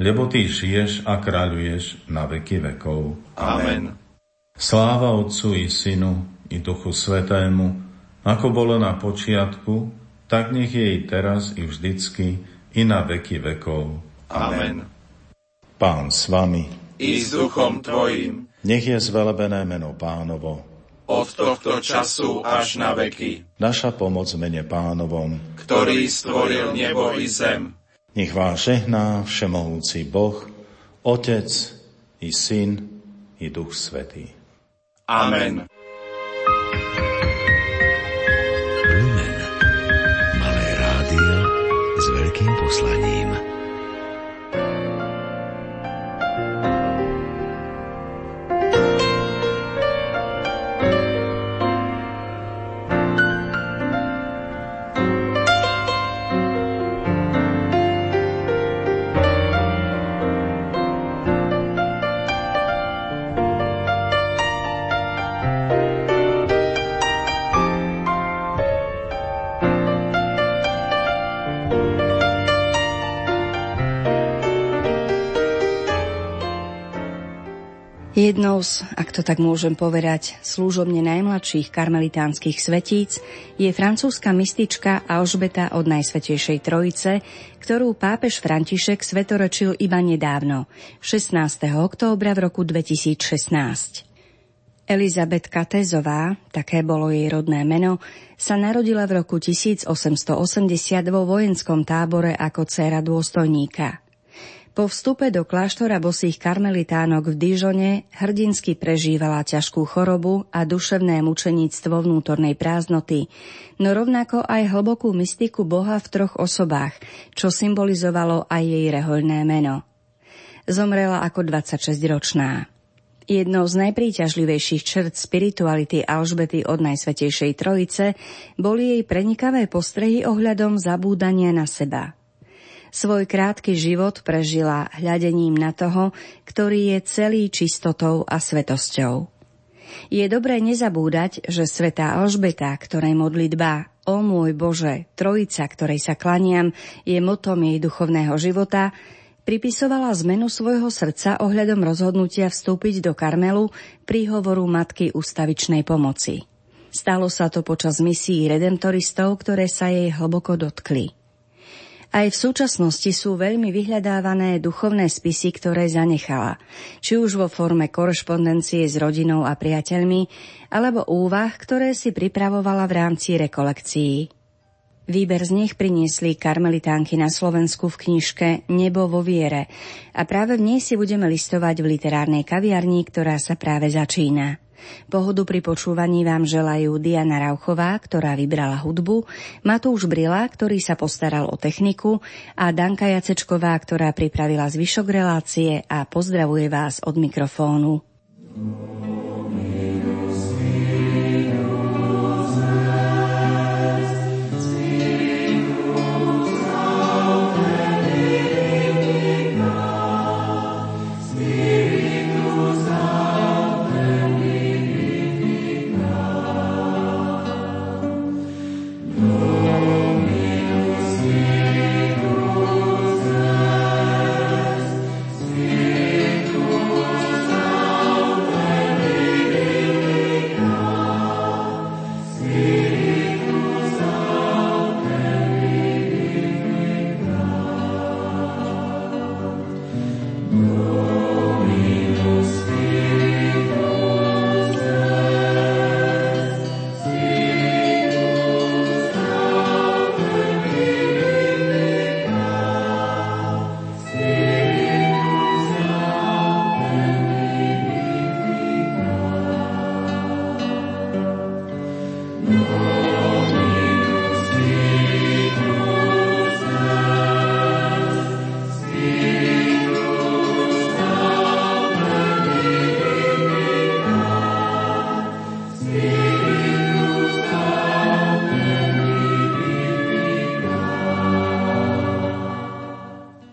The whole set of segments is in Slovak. lebo Ty žiješ a kráľuješ na veky vekov. Amen. Sláva Otcu i Synu i Duchu Svätému, ako bolo na počiatku, tak nech je i teraz, i vždycky, i na veky vekov. Amen. Pán s vami. I s duchom tvojim. Nech je zvelebené meno Pánovo. Od tohto času až na veky. Naša pomoc mene Pánovom, ktorý stvoril nebo i zem. Nech vás žehná všemohúci Boh, Otec i Syn i Duch Svätý. Amen. Lumen. Malé rádio s veľkým poslaním. Jednou z, ak to tak môžem povedať, slúžobne najmladších karmelitánskych svetíc je francúzska mystička Alžbeta od Najsvätejšej Trojice, ktorú pápež František svätorečil iba nedávno, 16. októbra v roku 2016. Elizabet Tézová, také bolo jej rodné meno, sa narodila v roku 1880 vo vojenskom tábore ako dcéra dôstojníka. Po vstupe do kláštora bosých karmelitánok v Dižone hrdinsky prežívala ťažkú chorobu a duševné mučeníctvo vnútornej prázdnoty, no rovnako aj hlbokú mystiku Boha v troch osobách, čo symbolizovalo aj jej rehoľné meno. Zomrela ako 26-ročná. Jednou z najpríťažlivejších črt spirituality Alžbety od Najsvätejšej Trojice boli jej prenikavé postrehy ohľadom zabúdania na seba. Svoj krátky život prežila hľadením na toho, ktorý je celý čistotou a svetosťou. Je dobré nezabúdať, že svätá Alžbeta, ktorej modlitba O môj Bože, Trojica, ktorej sa klaniam, je motom jej duchovného života, pripisovala zmenu svojho srdca ohľadom rozhodnutia vstúpiť do Karmelu príhovoru Matky ústavičnej pomoci. Stalo sa to počas misií redemptoristov, ktoré sa jej hlboko dotkli. Aj v súčasnosti sú veľmi vyhľadávané duchovné spisy, ktoré zanechala, či už vo forme korešpondencie s rodinou a priateľmi, alebo úvah, ktoré si pripravovala v rámci rekolekcií. Výber z nich priniesli karmelitánky na Slovensku v knižke Nebo vo viere a práve v nej si budeme listovať v literárnej kaviarni, ktorá sa práve začína. Pohodu pri počúvaní vám želajú Diana Rauchová, ktorá vybrala hudbu, Matúš Brila, ktorý sa postaral o techniku, a Danka Jacečková, ktorá pripravila zvyšok relácie, a pozdravuje vás od mikrofónu.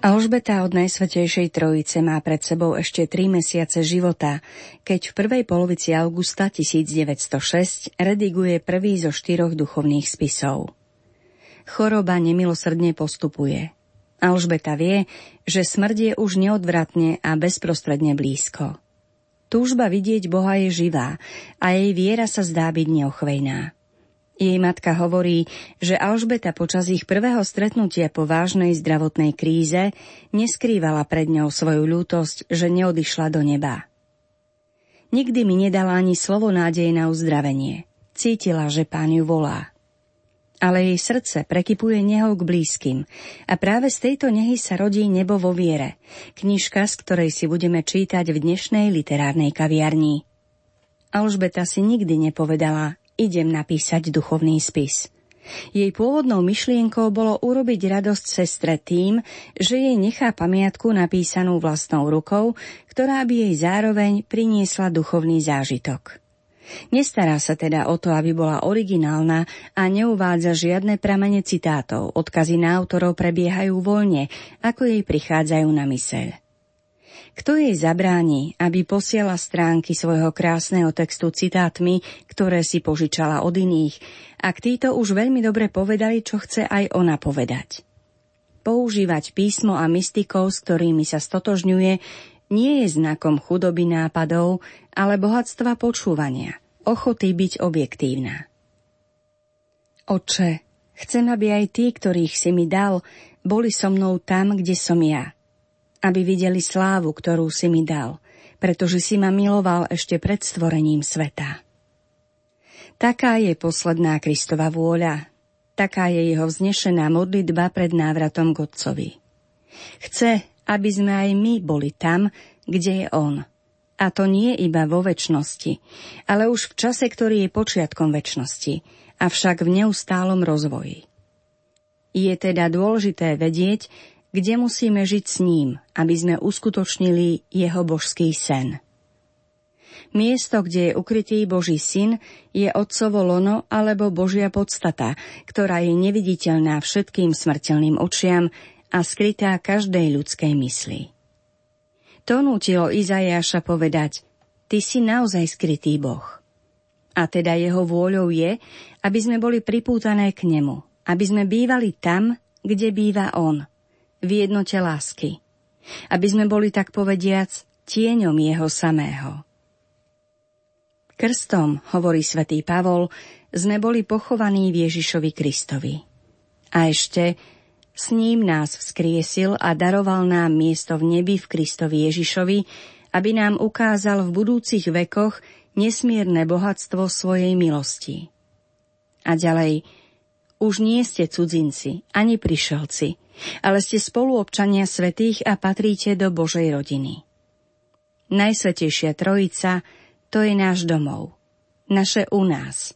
Alžbeta od Najsvätejšej Trojice má pred sebou ešte 3 mesiace života, keď v prvej polovici augusta 1906 rediguje prvý zo 4 duchovných spisov. Choroba nemilosrdne postupuje. Alžbeta vie, že smrť je už neodvratne a bezprostredne blízko. Túžba vidieť Boha je živá a jej viera sa zdá byť neochvejná. Jej matka hovorí, že Alžbeta počas ich prvého stretnutia po vážnej zdravotnej kríze neskrývala pred ňou svoju ľútosť, že neodišla do neba. Nikdy mi nedala ani slovo nádej na uzdravenie. Cítila, že Pán ju volá. Ale jej srdce prekypuje nehou k blízkym a práve z tejto nehy sa rodí Nebo vo viere, knižka, z ktorej si budeme čítať v dnešnej literárnej kaviarni. Alžbeta si nikdy nepovedala: idem napísať duchovný spis. Jej pôvodnou myšlienkou bolo urobiť radosť sestre tým, že jej nechá pamiatku napísanú vlastnou rukou, ktorá by jej zároveň priniesla duchovný zážitok. Nestará sa teda o to, aby bola originálna a neuvádza žiadne pramene citátov, odkazy na autorov prebiehajú voľne, ako jej prichádzajú na myseľ. Kto jej zabráni, aby posiela stránky svojho krásneho textu citátmi, ktoré si požičala od iných, ak títo už veľmi dobre povedali, čo chce aj ona povedať. Používať písmo a mystikov, s ktorými sa stotožňuje, nie je znakom chudoby nápadov, ale bohatstva počúvania, ochoty byť objektívna. Otče, chcem, aby aj tí, ktorých si mi dal, boli so mnou tam, kde som ja. Aby videli slávu, ktorú si mi dal, pretože si ma miloval ešte pred stvorením sveta. Taká je posledná Kristova vôľa, taká je jeho vznešená modlitba pred návratom k Otcovi. Chce, aby sme aj my boli tam, kde je On. A to nie iba vo večnosti, ale už v čase, ktorý je počiatkom večnosti, avšak v neustálom rozvoji. Je teda dôležité vedieť, kde musíme žiť s ním, aby sme uskutočnili jeho božský sen. Miesto, kde je ukrytý Boží syn, je Otcovo lono alebo Božia podstata, ktorá je neviditeľná všetkým smrteľným očiam a skrytá každej ľudskej mysli. To nútilo Izaiáša povedať: Ty si naozaj skrytý Boh. A teda jeho vôľou je, aby sme boli pripútané k nemu, aby sme bývali tam, kde býva on, v jednote lásky, aby sme boli, tak povediac, tieňom jeho samého. Krstom, hovorí svätý Pavol, sme boli pochovaní v Ježišovi Kristovi. A ešte, s ním nás vzkriesil a daroval nám miesto v nebi v Kristovi Ježišovi, aby nám ukázal v budúcich vekoch nesmierne bohatstvo svojej milosti. A ďalej, už nie ste cudzinci, ani prišelci, ale ste spoluobčania svätých a patríte do Božej rodiny. Najsvätejšia Trojica, to je náš domov, naše u nás,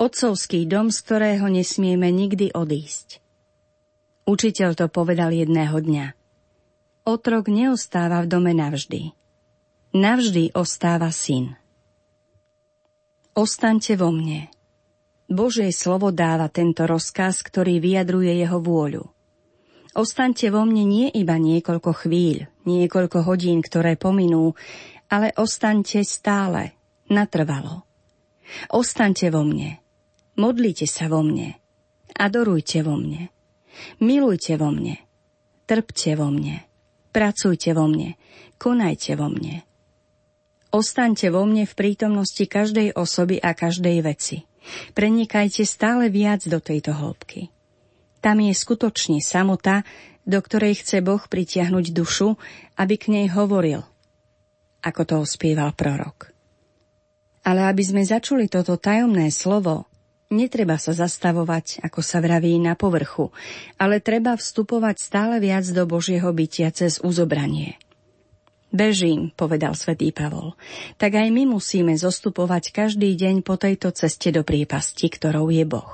otcovský dom, z ktorého nesmieme nikdy odísť. Učiteľ to povedal jedného dňa. Otrok neostáva v dome navždy. Navždy ostáva syn. Ostaňte vo mne. Božie slovo dáva tento rozkaz, ktorý vyjadruje jeho vôľu. Ostaňte vo mne nie iba niekoľko chvíľ, niekoľko hodín, ktoré pominú, ale ostaňte stále, natrvalo. Ostaňte vo mne, modlite sa vo mne, adorujte vo mne, milujte vo mne, trpte vo mne, pracujte vo mne, konajte vo mne. Ostaňte vo mne v prítomnosti každej osoby a každej veci. Prenikajte stále viac do tejto hĺbky. Tam je skutočne samota, do ktorej chce Boh pritiahnuť dušu, aby k nej hovoril, ako to ospieval prorok. Ale aby sme začuli toto tajomné slovo, netreba sa zastavovať, ako sa vraví, na povrchu, ale treba vstupovať stále viac do Božieho bytia cez uzobranie. Bežím, povedal svätý Pavol, tak aj my musíme zostupovať každý deň po tejto ceste do priepasti, ktorou je Boh.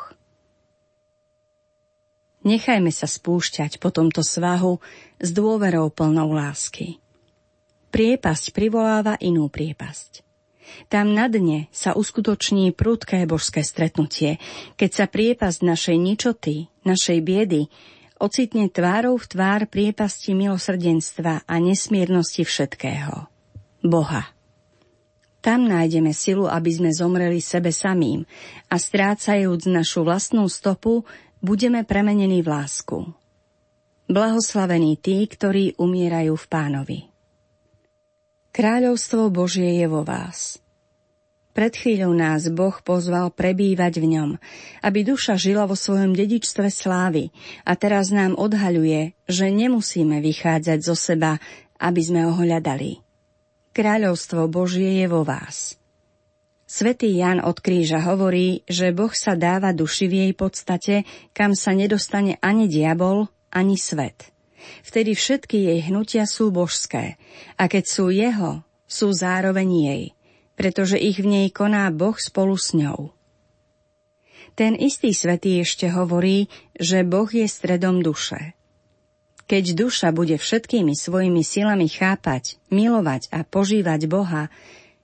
Nechajme sa spúšťať po tomto svahu s dôverou plnou lásky. Priepasť privoláva inú priepasť. Tam na dne sa uskutoční prudké božské stretnutie, keď sa priepasť našej ničoty, našej biedy, ocitne tvárou v tvár priepasti milosrdenstva a nesmiernosti všetkého. Boha. Tam nájdeme silu, aby sme zomreli sebe samým a strácajúc našu vlastnú stopu, budeme premenení v lásku. Blahoslavení tí, ktorí umierajú v Pánovi. Kráľovstvo Božie je vo vás. Pred chvíľou nás Boh pozval prebývať v ňom, aby duša žila vo svojom dedičstve slávy, a teraz nám odhaľuje, že nemusíme vychádzať zo seba, aby sme ho hľadali. Kráľovstvo Božie je vo vás. Svätý Ján od Kríža hovorí, že Boh sa dáva duši v jej podstate, kam sa nedostane ani diabol, ani svet. Vtedy všetky jej hnutia sú božské, a keď sú jeho, sú zároveň jej, pretože ich v nej koná Boh spolu s ňou. Ten istý svätý ešte hovorí, že Boh je stredom duše. Keď duša bude všetkými svojimi silami chápať, milovať a požívať Boha,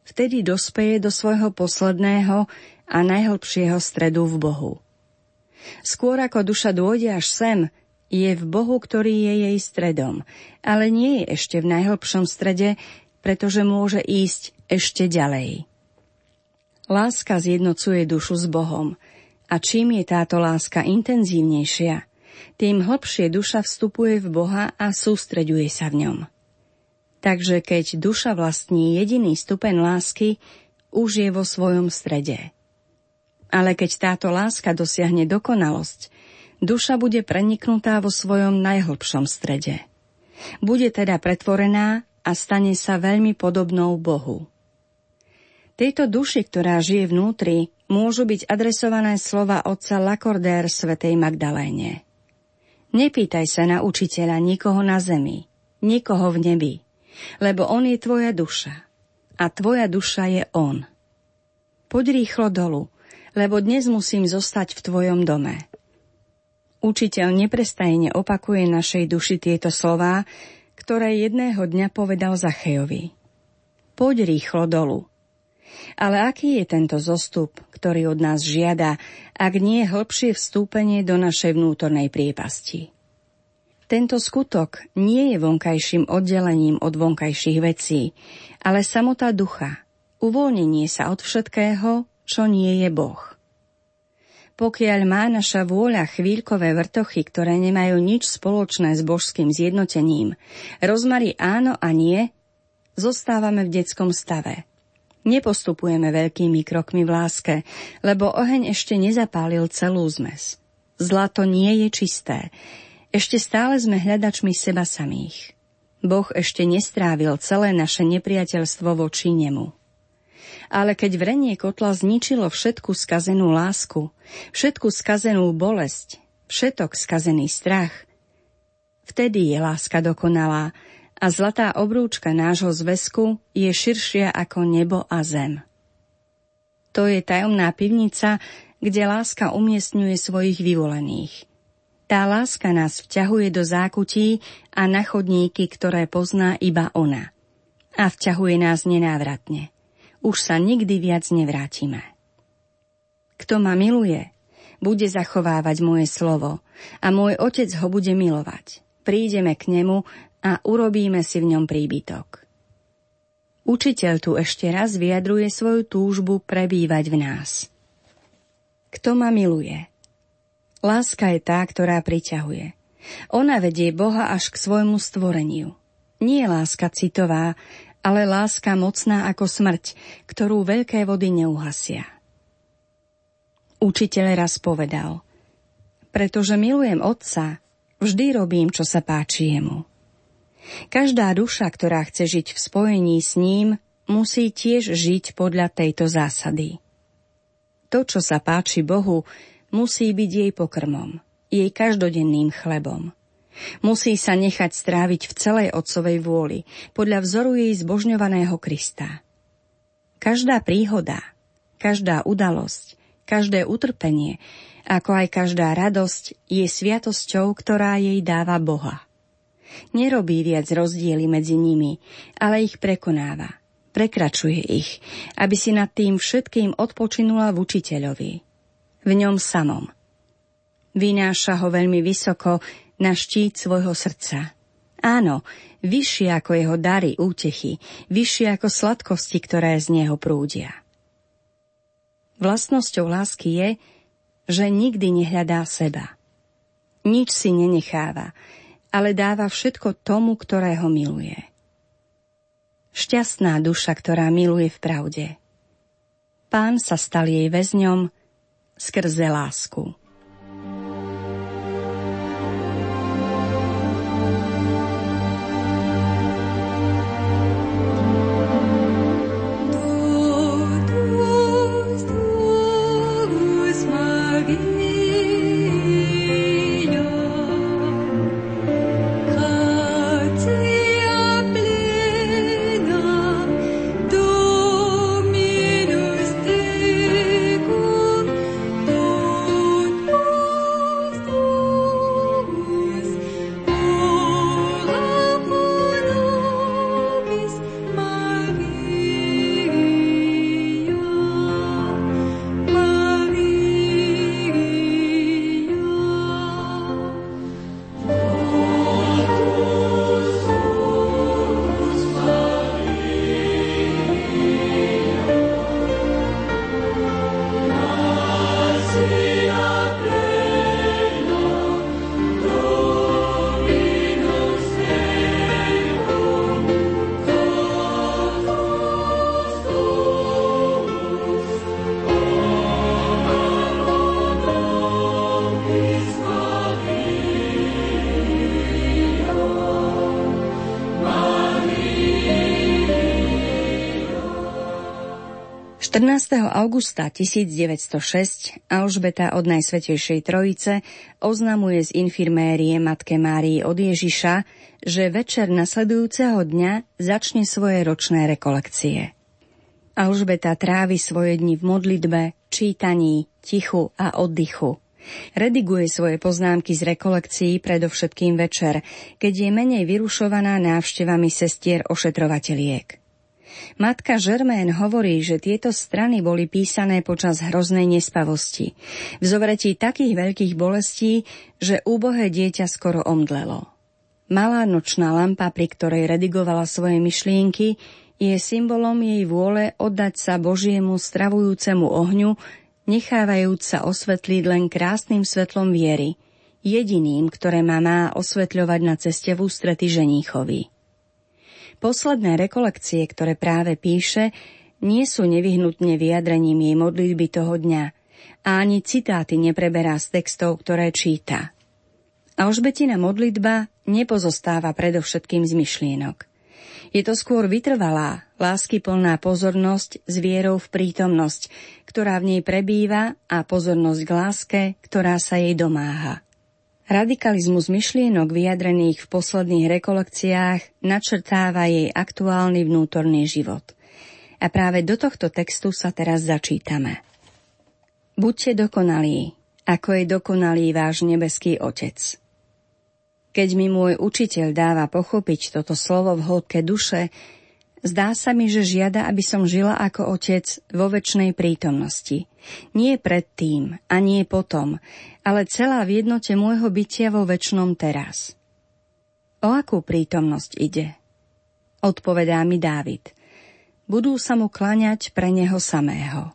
vtedy dospeje do svojho posledného a najhlbšieho stredu v Bohu. Skôr ako duša dôjde až sem, je v Bohu, ktorý je jej stredom, ale nie je ešte v najhlbšom strede, pretože môže ísť ešte ďalej. Láska zjednocuje dušu s Bohom, a čím je táto láska intenzívnejšia, tým hlbšie duša vstupuje v Boha a sústreďuje sa v ňom. Takže keď duša vlastní jediný stupeň lásky, už je vo svojom strede. Ale keď táto láska dosiahne dokonalosť, duša bude preniknutá vo svojom najhlbšom strede. Bude teda pretvorená a stane sa veľmi podobnou Bohu. Tejto duši, ktorá žije vnútri, môžu byť adresované slova otca Lacordaire svätej Magdaléne. Nepýtaj sa na učiteľa nikoho na zemi, nikoho v nebi, lebo on je tvoja duša a tvoja duša je on. Poď rýchlo dolu, lebo dnes musím zostať v tvojom dome. Učiteľ neprestajne opakuje našej duši tieto slová, ktoré jedného dňa povedal Zachejovi. Poď rýchlo dolu. Ale aký je tento zostup, ktorý od nás žiada, ak nie hlbšie vstúpenie do našej vnútornej priepasti? Tento skutok nie je vonkajším oddelením od vonkajších vecí, ale samota ducha, uvoľnenie sa od všetkého, čo nie je Boh. Pokiaľ má naša vôľa chvíľkové vrtochy, ktoré nemajú nič spoločné s božským zjednotením, rozmery áno a nie, zostávame v detskom stave. Nepostupujeme veľkými krokmi v láske, lebo oheň ešte nezapálil celú zmes. Zlato nie je čisté. Ešte stále sme hľadačmi seba samých. Boh ešte nestrávil celé naše nepriateľstvo voči nemu. Ale keď vrenie kotla zničilo všetku skazenú lásku, všetku skazenú bolesť, všetok skazený strach, vtedy je láska dokonalá a zlatá obrúčka nášho zväzku je širšia ako nebo a zem. To je tajomná pivnica, kde láska umiestňuje svojich vyvolených. Tá láska nás vťahuje do zákutí a na chodníky, ktoré pozná iba ona. A vťahuje nás nenávratne. Už sa nikdy viac nevrátime. Kto ma miluje, bude zachovávať moje slovo a môj otec ho bude milovať. Prídeme k nemu a urobíme si v ňom príbytok. Učiteľ tu ešte raz vyjadruje svoju túžbu prebývať v nás. Kto ma miluje? Láska je tá, ktorá priťahuje. Ona vedie Boha až k svojmu stvoreniu. Nie láska citová, ale láska mocná ako smrť, ktorú veľké vody neuhasia. Učiteľ raz povedal: pretože milujem Otca, vždy robím, čo sa páči jemu. Každá duša, ktorá chce žiť v spojení s ním, musí tiež žiť podľa tejto zásady. To, čo sa páči Bohu, musí byť jej pokrmom, jej každodenným chlebom. Musí sa nechať stráviť v celej otcovej vôli, podľa vzoru jej zbožňovaného Krista. Každá príhoda, každá udalosť, každé utrpenie, ako aj každá radosť je sviatosťou, ktorá jej dáva Boha. Nerobí viac rozdiely medzi nimi, ale ich prekonáva, prekračuje ich, aby si nad tým všetkým odpočinula v učiteľovi, v ňom samom. Vynáša ho veľmi vysoko, na štít svojho srdca. Áno, vyššie ako jeho dary, útechy, vyššie ako sladkosti, ktoré z neho prúdia. Vlastnosťou lásky je, že nikdy nehľadá seba. Nič si nenecháva, ale dáva všetko tomu, ktorého miluje. Šťastná duša, ktorá miluje v pravde. Pán sa stal jej väzňom skrze lásku. V 14. augusta 1906 Alžbeta od Najsvätejšej Trojice oznamuje z infirmérie Matke Márii od Ježiša, že večer nasledujúceho dňa začne svoje ročné rekolekcie. Alžbeta trávi svoje dni v modlitbe, čítaní, tichu a oddychu. Rediguje svoje poznámky z rekolekcií predovšetkým večer, keď je menej vyrušovaná návštevami sestier ošetrovateliek. Matka Žermén hovorí, že tieto strany boli písané počas hroznej nespavosti, v zovretí takých veľkých bolestí, že úbohé dieťa skoro omdlelo. Malá nočná lampa, pri ktorej redigovala svoje myšlienky, je symbolom jej vôle oddať sa Božiemu stravujúcemu ohňu, nechávajúc sa osvetliť len krásnym svetlom viery, jediným, ktoré má osvetľovať na ceste v ústrety ženíchovi. Posledné rekolekcie, ktoré práve píše, nie sú nevyhnutne vyjadrením jej modlitby toho dňa a ani citáty nepreberá z textov, ktoré číta. Alžbetina modlitba nepozostáva predovšetkým z myšlienok. Je to skôr vytrvalá, láskyplná pozornosť s vierou v prítomnosť, ktorá v nej prebýva, a pozornosť k láske, ktorá sa jej domáha. Radikalizmus myšlienok vyjadrených v posledných rekolekciách načrtáva jej aktuálny vnútorný život. A práve do tohto textu sa teraz začítame. Buďte dokonalí, ako je dokonalý váš nebeský Otec. Keď mi môj učiteľ dáva pochopiť toto slovo v hĺbke duše, zdá sa mi, že žiada, aby som žila ako Otec vo večnej prítomnosti. Nie predtým a nie potom, ale celá v jednote môjho bytia vo večnom teraz. O akú prítomnosť ide? Odpovedá mi Dávid. Budú sa mu kláňať pre neho samého.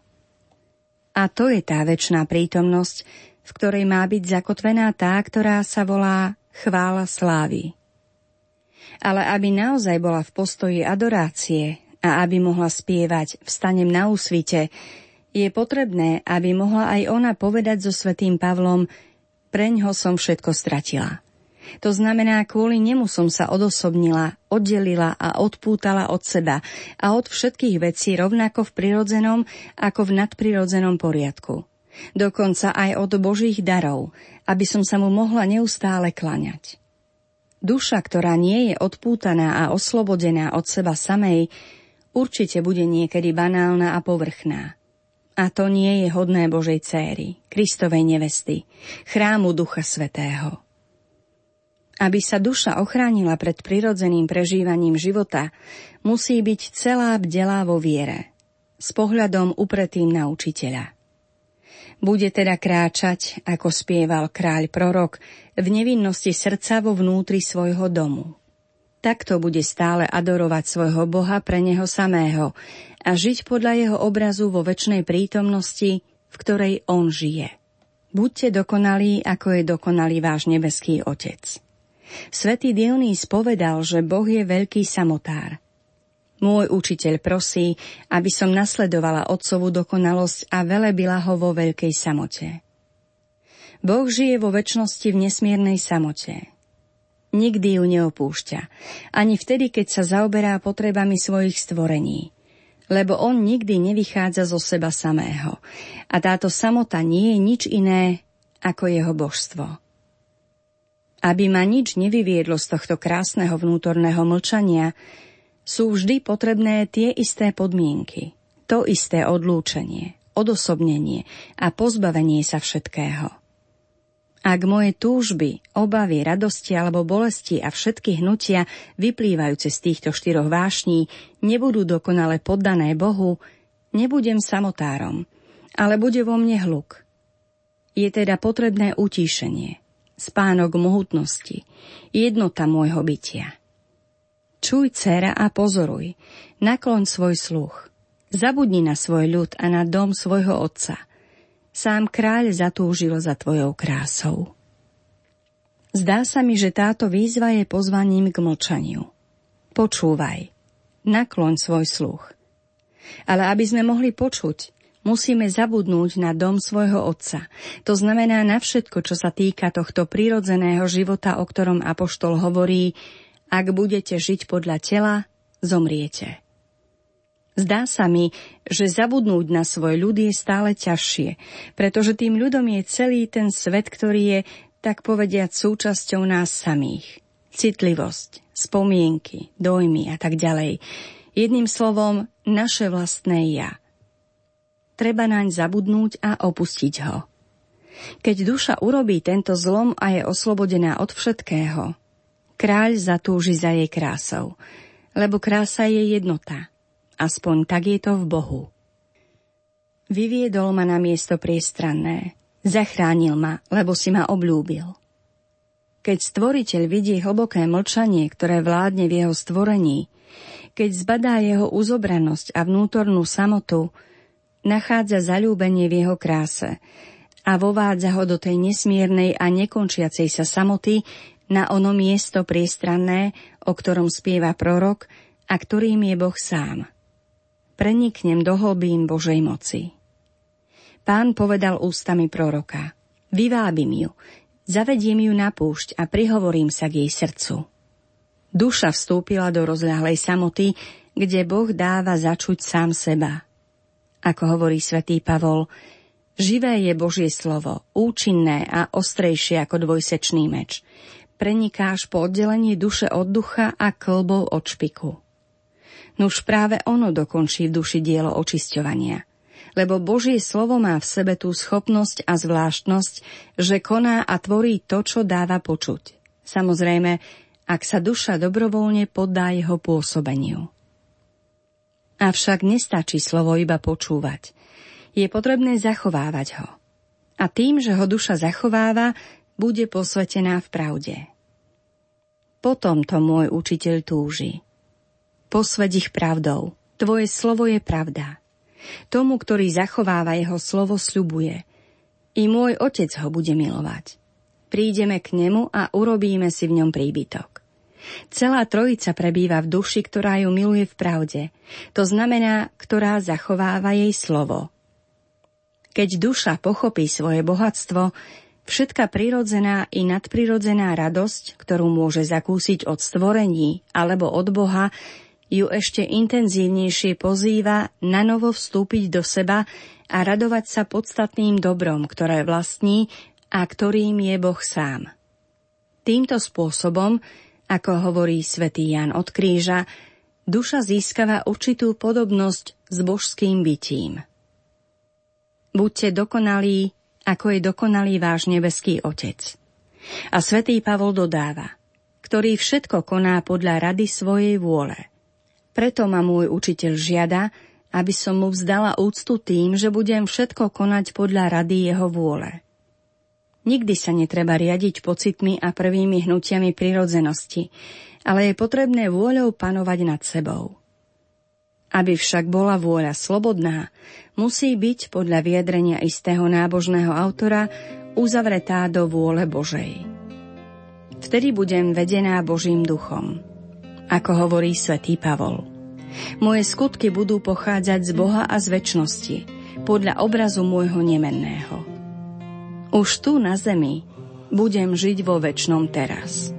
A to je tá večná prítomnosť, v ktorej má byť zakotvená tá, ktorá sa volá chvála slávy. Ale aby naozaj bola v postoji adorácie a aby mohla spievať Vstanem na úsvite, je potrebné, aby mohla aj ona povedať so svätým Pavlom: Preňho som všetko stratila. To znamená, kvôli nemu som sa odosobnila, oddelila a odpútala od seba a od všetkých vecí rovnako v prirodzenom ako v nadprirodzenom poriadku. Dokonca aj od Božích darov, aby som sa mu mohla neustále kláňať. Duša, ktorá nie je odpútaná a oslobodená od seba samej, určite bude niekedy banálna a povrchná. A to nie je hodné Božej céry, Kristovej nevesty, chrámu Ducha Svätého. Aby sa duša ochránila pred prirodzeným prežívaním života, musí byť celá bdelá vo viere, s pohľadom upretým na učiteľa. Bude teda kráčať, ako spieval kráľ prorok, v nevinnosti srdca vo vnútri svojho domu. Takto bude stále adorovať svojho Boha pre neho samého a žiť podľa jeho obrazu vo večnej prítomnosti, v ktorej on žije. Buďte dokonalí, ako je dokonalý váš nebeský Otec. Svätý Dionýz povedal, že Boh je veľký samotár. Môj učiteľ prosí, aby som nasledovala otcovú dokonalosť a velebila ho vo veľkej samote. Boh žije vo večnosti v nesmiernej samote. Nikdy ju neopúšťa, ani vtedy, keď sa zaoberá potrebami svojich stvorení, lebo on nikdy nevychádza zo seba samého a táto samota nie je nič iné ako jeho božstvo. Aby ma nič nevyviedlo z tohto krásneho vnútorného mlčania, sú vždy potrebné tie isté podmienky, to isté odlúčenie, odosobnenie a pozbavenie sa všetkého. Ak moje túžby, obavy, radosti alebo bolesti a všetky hnutia vyplývajúce z týchto štyroch vášní nebudú dokonale poddané Bohu, nebudem samotárom, ale bude vo mne hluk. Je teda potrebné utíšenie, spánok mohutnosti, jednota môjho bytia. Čuj, dcera, a pozoruj, nakloň svoj sluch, zabudni na svoj ľud a na dom svojho otca. Sám kráľ zatúžil za tvojou krásou. Zdá sa mi, že táto výzva je pozvaním k mlčaniu. Počúvaj, nakloň svoj sluch. Ale aby sme mohli počuť, musíme zabudnúť na dom svojho otca. To znamená na všetko, čo sa týka tohto prirodzeného života, o ktorom apoštol hovorí: ak budete žiť podľa tela, zomriete. Zdá sa mi, že zabudnúť na svoj ľud je stále ťažšie, pretože tým ľudom je celý ten svet, ktorý je, tak povediať, súčasťou nás samých. Citlivosť, spomienky, dojmy a tak ďalej. Jedným slovom, naše vlastné ja. Treba naň zabudnúť a opustiť ho. Keď duša urobí tento zlom a je oslobodená od všetkého, kráľ zatúži za jej krásou, lebo krása je jednota. Aspoň tak je to v Bohu. Vyviedol ma na miesto priestranné, zachránil ma, lebo si ma obľúbil. Keď stvoriteľ vidí hlboké mlčanie, ktoré vládne v jeho stvorení, keď zbadá jeho uzobranosť a vnútornú samotu, nachádza zaľúbenie v jeho kráse a vovádza ho do tej nesmiernej a nekončiacej sa samoty na ono miesto priestranné, o ktorom spieva prorok a ktorým je Boh sám. Preniknem do hlbín Božej moci. Pán povedal ústami proroka: vyvábim ju, zavediem ju na púšť a prihovorím sa k jej srdcu. Duša vstúpila do rozľahlej samoty, kde Boh dáva začuť sám seba. Ako hovorí svätý Pavol, živé je Božie slovo, účinné a ostrejšie ako dvojsečný meč. Preniká až po oddelení duše od ducha a klbov od špiku. Nuž práve ono dokončí v duši dielo očisťovania, lebo Božie slovo má v sebe tú schopnosť a zvláštnosť, že koná a tvorí to, čo dáva počuť. Samozrejme, ak sa duša dobrovoľne poddá jeho pôsobeniu. Avšak nestačí slovo iba počúvať. Je potrebné zachovávať ho. A tým, že ho duša zachováva, bude posvetená v pravde. Potom to môj učiteľ túži. Posväť ich pravdou. Tvoje slovo je pravda. Tomu, ktorý zachováva jeho slovo, sľubuje: i môj otec ho bude milovať. Prídeme k nemu a urobíme si v ňom príbytok. Celá trojica prebýva v duši, ktorá ju miluje v pravde. To znamená, ktorá zachováva jej slovo. Keď duša pochopí svoje bohatstvo, všetka prirodzená i nadprirodzená radosť, ktorú môže zakúsiť od stvorení alebo od Boha, ju ešte intenzívnejšie pozýva na novo vstúpiť do seba a radovať sa podstatným dobrom, ktoré vlastní a ktorým je Boh sám. Týmto spôsobom, ako hovorí svätý Ján od Kríža, duša získava určitú podobnosť s božským bytím. Buďte dokonalí, ako je dokonalý váš nebeský otec. A svätý Pavol dodáva: ktorý všetko koná podľa rady svojej vôle. Preto ma môj učiteľ žiada, aby som mu vzdala úctu tým, že budem všetko konať podľa rady jeho vôle. Nikdy sa netreba riadiť pocitmi a prvými hnutiami prirodzenosti, ale je potrebné vôľou panovať nad sebou. Aby však bola vôľa slobodná, musí byť podľa vyjadrenia istého nábožného autora uzavretá do vôle Božej. V vtedy budem vedená Božím duchom. Ako hovorí svätý Pavol. Moje skutky budú pochádzať z Boha a z večnosti, podľa obrazu môjho nemenného. Už tu na zemi budem žiť vo večnom teraz.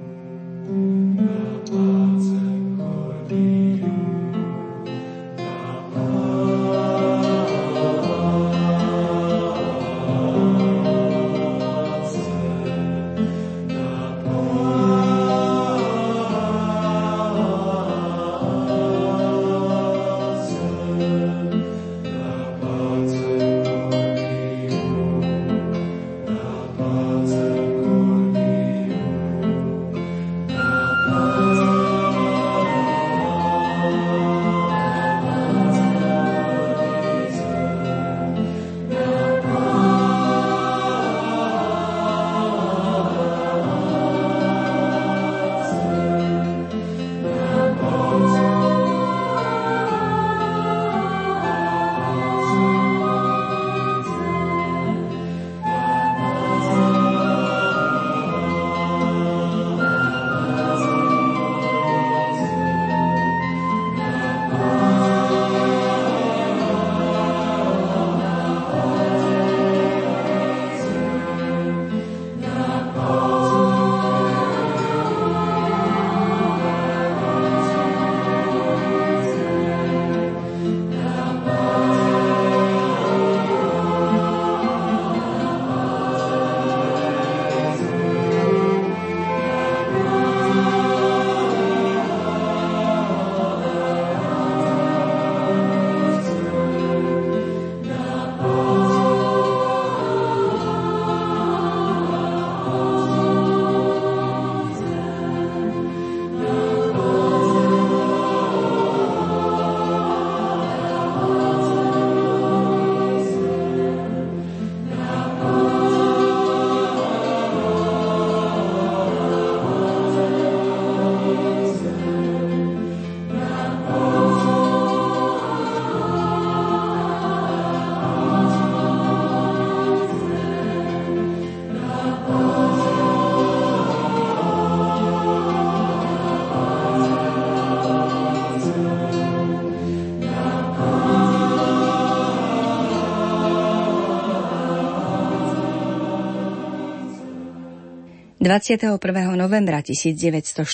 V 21. novembra 1904,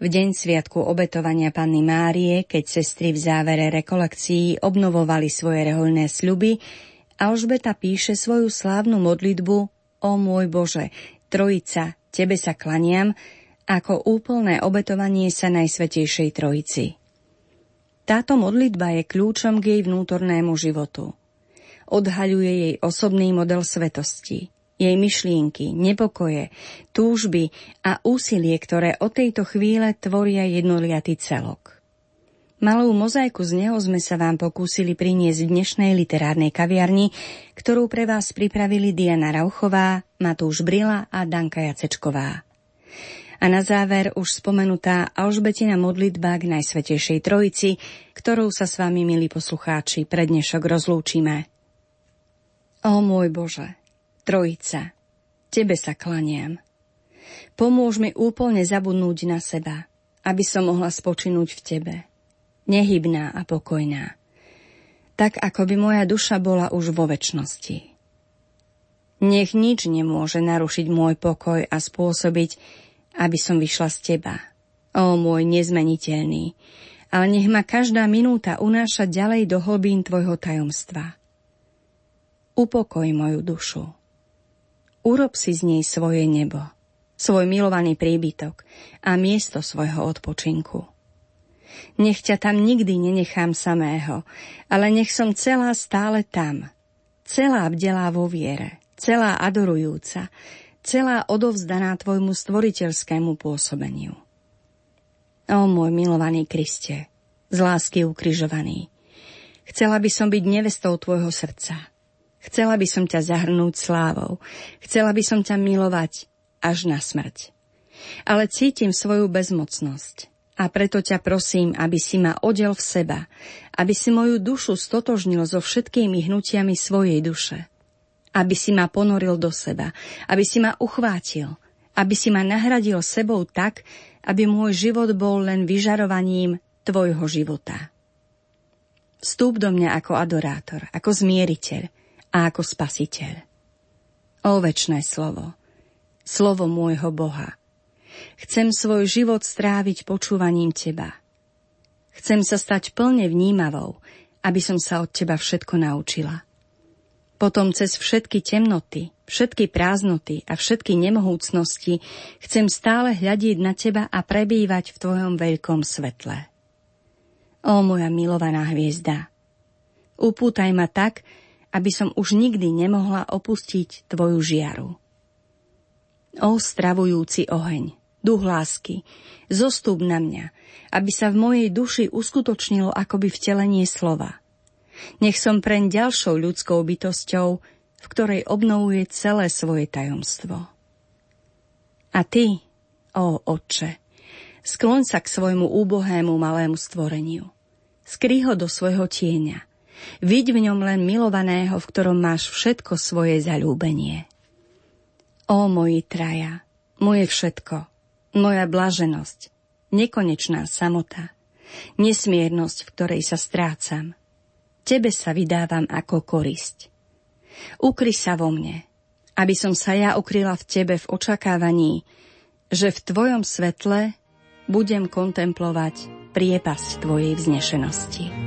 v deň sviatku obetovania Panny Márie, keď sestry v závere rekolekcií obnovovali svoje rehoľné sľuby, Alžbeta píše svoju slávnu modlitbu O môj Bože, Trojica, Tebe sa klaniam, ako úplné obetovanie sa Najsvätejšej Trojici. Táto modlitba je kľúčom k jej vnútornému životu. Odhaľuje jej osobný model svetosti. Jej myšlienky, nepokoje, túžby a úsilie, ktoré od tejto chvíle tvoria jednoliatý celok. Malú mozaiku z neho sme sa vám pokúsili priniesť v dnešnej literárnej kaviarni, ktorú pre vás pripravili Diana Rauchová, Matúš Brila a Danka Jacečková. A na záver už spomenutá Alžbetina modlitba k Najsvätejšej Trojici, ktorou sa s vami, milí poslucháči, pre dnešok rozlúčime. Ó môj Bože, Trojica, Tebe sa klaniam. Pomôž mi úplne zabudnúť na seba, aby som mohla spočinúť v Tebe, nehybná a pokojná, tak ako by moja duša bola už vo večnosti. Nech nič nemôže narušiť môj pokoj a spôsobiť, aby som vyšla z Teba, ó môj nezmeniteľný, ale nech ma každá minúta unáša ďalej do hlbín Tvojho tajomstva. Upokoj moju dušu. Urob si z nej svoje nebo, svoj milovaný príbytok a miesto svojho odpočinku. Nech ťa tam nikdy nenechám samého, ale nech som celá stále tam, celá bdelá vo viere, celá adorujúca, celá odovzdaná Tvojmu stvoriteľskému pôsobeniu. Ó môj milovaný Kriste, z lásky ukrižovaný, chcela by som byť nevestou Tvojho srdca. Chcela by som ťa zahrnúť slávou. Chcela by som ťa milovať až na smrť. Ale cítim svoju bezmocnosť a preto ťa prosím, aby si ma odel v seba, aby si moju dušu stotožnil so všetkými hnutiami svojej duše, aby si ma ponoril do seba, aby si ma uchvátil, aby si ma nahradil sebou tak, aby môj život bol len vyžarovaním tvojho života. Vstúp do mňa ako adorátor, ako zmieriteľ a ako spasiteľ. Ó večné slovo, slovo môjho Boha, chcem svoj život stráviť počúvaním teba. Chcem sa stať plne vnímavou, aby som sa od teba všetko naučila. Potom cez všetky temnoty, všetky prázdnoty a všetky nemohúcnosti chcem stále hľadiť na teba a prebývať v tvojom veľkom svetle. Ó, moja milovaná hviezda, upútaj ma tak, aby som už nikdy nemohla opustiť tvoju žiaru. Ó, stravujúci oheň, duch lásky, zostúp na mňa, aby sa v mojej duši uskutočnilo akoby vtelenie slova. Nech som preň ďalšou ľudskou bytosťou, v ktorej obnovuje celé svoje tajomstvo. A ty, ó Otče, skloň sa k svojmu úbohému malému stvoreniu. Skry ho do svojho tieňa. Vidí v ňom len milovaného, v ktorom máš všetko svoje zaľúbenie. Ó moji traja, moje všetko, moja blaženosť, nekonečná samota, nesmiernosť, v ktorej sa strácam. Tebe sa vydávam ako korisť. Ukry sa vo mne, aby som sa ja ukryla v tebe v očakávaní, že v tvojom svetle budem kontemplovať priepasť tvojej vznešenosti.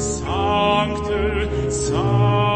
Sancte, Sancte.